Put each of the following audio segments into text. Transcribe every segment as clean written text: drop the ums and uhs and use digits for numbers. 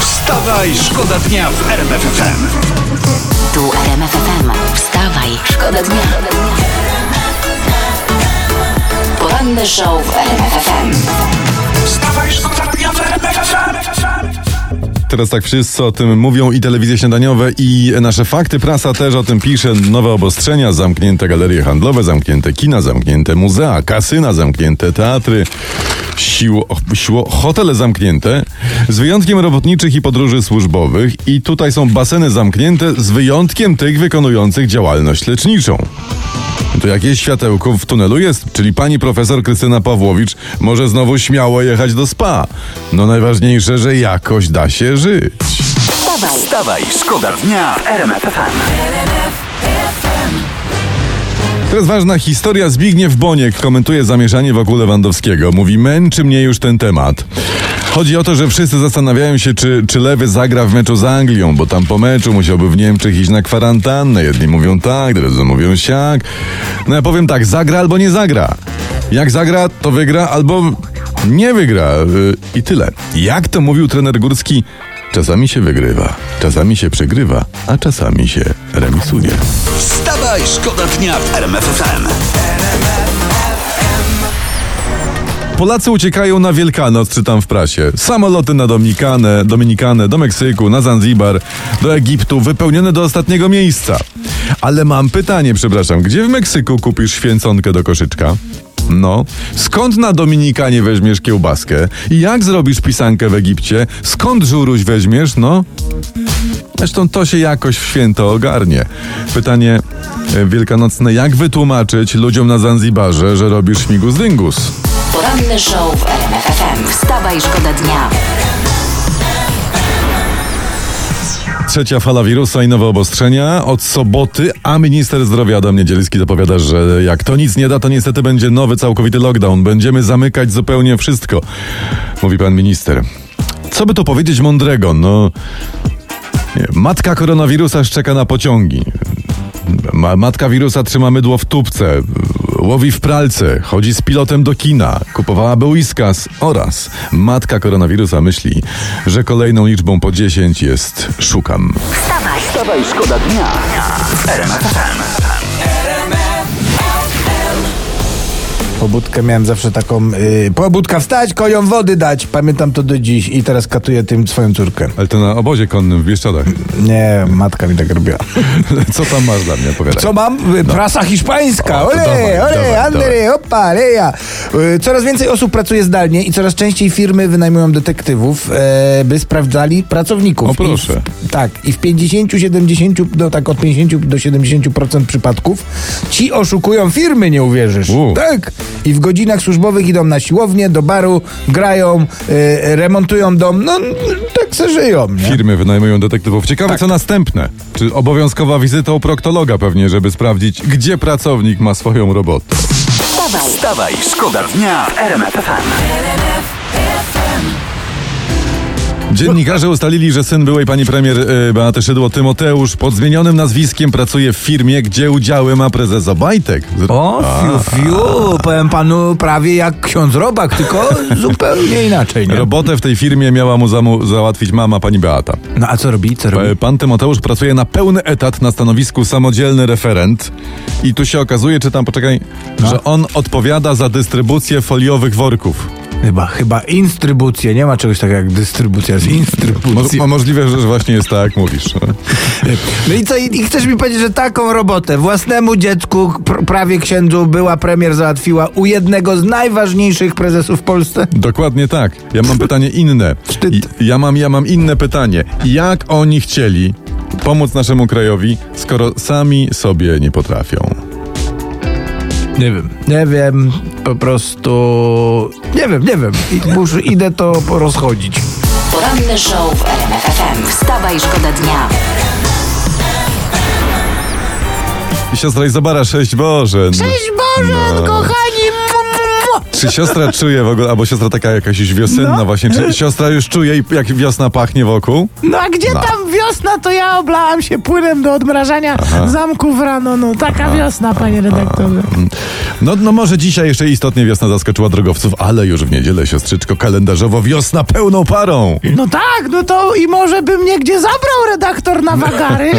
Wstawaj, szkoda dnia w RMF FM. Tu RMF FM. Wstawaj, szkoda dnia. Poranny show w RMF FM. Wstawaj, szkoda dnia w RMF FM. Teraz tak wszyscy o tym mówią i telewizje śniadaniowe, i nasze fakty, prasa też o tym pisze. Nowe obostrzenia, zamknięte galerie handlowe, zamknięte kina, zamknięte muzea, kasyna, zamknięte teatry, hotele zamknięte, z wyjątkiem robotniczych i podróży służbowych. I tutaj są baseny zamknięte, z wyjątkiem tych wykonujących działalność leczniczą. To jakieś światełko w tunelu jest, czyli pani profesor Krystyna Pawłowicz może znowu śmiało jechać do spa. No najważniejsze, że jakoś da się żyć. Wstawaj, wstawaj, szkoda dnia w RMF FM. Teraz ważna historia. Zbigniew Boniek komentuje zamieszanie wokół Lewandowskiego. Mówi: męczy mnie już ten temat. Chodzi o to, że wszyscy zastanawiają się, czy Lewy zagra w meczu z Anglią, bo tam po meczu musiałby w Niemczech iść na kwarantannę. Jedni mówią tak, drudzy mówią siak. No ja powiem tak, zagra albo nie zagra. Jak zagra, to wygra albo nie wygra. I tyle. Jak to mówił trener Górski, czasami się wygrywa, czasami się przegrywa, a czasami się remisuje. Wstawaj, szkoda dnia w RMF FM. Polacy uciekają na Wielkanoc, czytam w prasie. Samoloty na Dominikanę, do Meksyku, na Zanzibar, do Egiptu, wypełnione do ostatniego miejsca. Ale mam pytanie, przepraszam, gdzie w Meksyku kupisz święconkę do koszyczka? No, skąd na Dominikanie weźmiesz kiełbaskę? I jak zrobisz pisankę w Egipcie? Skąd żuruś weźmiesz? No, zresztą to się jakoś w święto ogarnie. Pytanie wielkanocne, jak wytłumaczyć ludziom na Zanzibarze, że robisz śmigus dyngus? Poranny show w RMF FM. Wstawa i szkoda dnia. Trzecia fala wirusa i nowe obostrzenia od soboty, a minister zdrowia Adam Niedzielski dopowiada, że jak to nic nie da, to niestety będzie nowy całkowity lockdown. Będziemy zamykać zupełnie wszystko, mówi pan minister. Co by to powiedzieć mądrego? No, nie, matka koronawirusa szczeka na pociągi. Matka wirusa trzyma mydło w tubce, łowi w pralce, chodzi z pilotem do kina, kupowałaby Whiskas oraz matka koronawirusa myśli, że kolejną liczbą po 10 jest szukam. Wstawaj, wstawaj, szkoda dnia. Pobudkę miałem zawsze taką, pobudka wstać, koniom wody dać. Pamiętam to do dziś i teraz katuję tym swoją córkę. Ale to na obozie konnym w Bieszczadach. Nie, matka mi tak robiła. Co tam masz dla mnie, opowiadaj. Co mam? No. Prasa hiszpańska. Ole, ole, andere, opa, aleja. Coraz więcej osób pracuje zdalnie i coraz częściej firmy wynajmują detektywów, by sprawdzali pracowników. O proszę. I w od 50 do 70% przypadków ci oszukują firmy, nie uwierzysz. Tak. I w godzinach służbowych idą na siłownię, do baru, grają, remontują dom. No, tak se żyją. Nie? Firmy wynajmują detektywów. Ciekawe, tak. Co następne. Czy obowiązkowa wizyta u proktologa pewnie, żeby sprawdzić, gdzie pracownik ma swoją robotę. Wstawaj, wstawaj, szkoda dnia w RMF FM. Dziennikarze ustalili, że syn byłej pani premier Beaty Szydło, Tymoteusz, pod zmienionym nazwiskiem pracuje w firmie, gdzie udziały ma prezes Obajtek. O, fiu, powiem panu, prawie jak ksiądz Robak, tylko zupełnie inaczej, nie? Robotę w tej firmie miała mu załatwić mama pani Beata. No a co robi? Pan Tymoteusz pracuje na pełny etat na stanowisku samodzielny referent i tu się okazuje, że on odpowiada za dystrybucję foliowych worków. Chyba instrybucję. Nie ma czegoś takiego jak dystrybucja z instrybucji. Możliwe, że właśnie jest tak, jak mówisz. No i co? I chcesz mi powiedzieć, że taką robotę własnemu dziecku, prawie księdzu, była premier załatwiła u jednego z najważniejszych prezesów w Polsce? Dokładnie tak. Ja mam pytanie inne. Ja mam inne pytanie. Jak oni chcieli pomóc naszemu krajowi, skoro sami sobie nie potrafią? Nie wiem, po prostu... Nie wiem. Idę to rozchodzić. Poranny show w RMF FM. Wstawa i szkoda dnia. Siostra Izabara, sześć Bożen. Sześć Bożen, no. Kochani. Czy siostra czuje w ogóle, albo siostra taka jakaś już wiosenna właśnie, czy siostra już czuje, jak wiosna pachnie wokół? No a gdzie tam wiosna, to ja oblałam się płynem do odmrażania zamków rano, no taka wiosna, panie redaktorze. No może dzisiaj jeszcze istotnie wiosna zaskoczyła drogowców, ale już w niedzielę, siostrzyczko, kalendarzowo wiosna pełną parą. No tak, no to i może by mnie gdzie zabrał redaktor na wagary.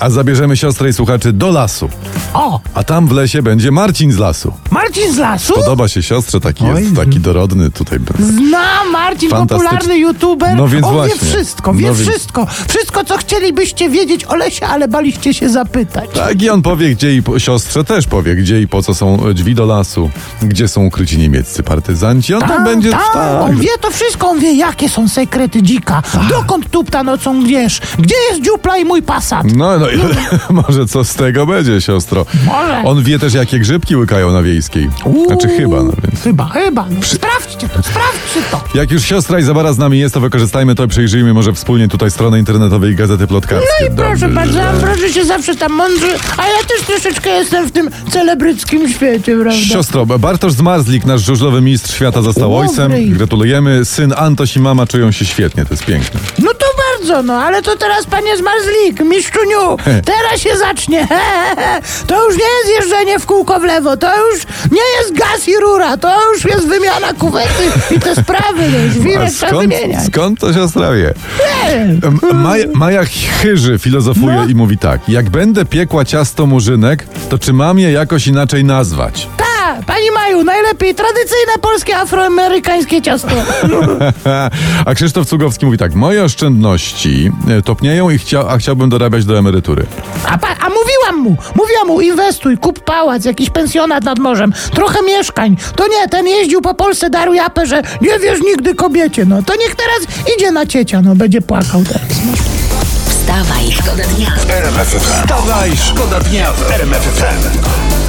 A zabierzemy siostrę i słuchaczy do lasu. O! A tam w lesie będzie Marcin z lasu. Marcin z lasu? Podoba się siostrze, taki jest, taki dorodny tutaj. Zna Marcin, popularny youtuber. No więc on wie wszystko, Wszystko, co chcielibyście wiedzieć o lesie, ale baliście się zapytać. Tak, i on powie, gdzie i siostrze też powie, gdzie i po co są drzwi do lasu, gdzie są ukryci niemieccy partyzanci. On tam będzie... On wie to wszystko, on wie, jakie są sekrety dzika, dokąd tupta nocą wiesz, gdzie jest dziupla i mój Passat. No i może co z tego będzie, siostro. Może. On wie też, jakie grzybki łykają na Wiejskiej. Chyba. No. Sprawdźcie to. Jak już siostra Izabara z nami jest, to wykorzystajmy to i przejrzyjmy może wspólnie tutaj strony internetowej Gazety Plotkarskiej. No i proszę bardzo, proszę się zawsze tam mądrzy, a ja też troszeczkę jestem w tym celebryckim świecie, prawda? Siostro, Bartosz Zmarzlik, nasz żużlowy mistrz świata, został ojcem. Gratulujemy. Syn Antoś i mama czują się świetnie, to jest piękne. No to bardzo, no ale to teraz, panie Zmarzlik, mistrzyniu, teraz się zacznie. To już nie jest jeżdżenie w kółko w lewo, to już nie jest gaz i rura, to już jest wymiana kuwety i te sprawy, wirek trzeba wymieniać. Skąd to siostra wie? Maja Chyży filozofuje i mówi tak: jak będę piekła ciasto murzynek, to czy mam je jakoś inaczej nazwać? Pani Maju, najlepiej tradycyjne polskie afroamerykańskie ciasto. A Krzysztof Cugowski mówi tak: moje oszczędności topnieją, a chciałbym dorabiać do emerytury. A mówiłam mu, inwestuj, kup pałac, jakiś pensjonat nad morzem, trochę mieszkań. To nie, ten jeździł po Polsce, darł japę, że nie wiesz nigdy kobiecie. No to niech teraz idzie na ciecia, będzie płakał teraz. Wstawaj, szkoda dnia w RMF FM.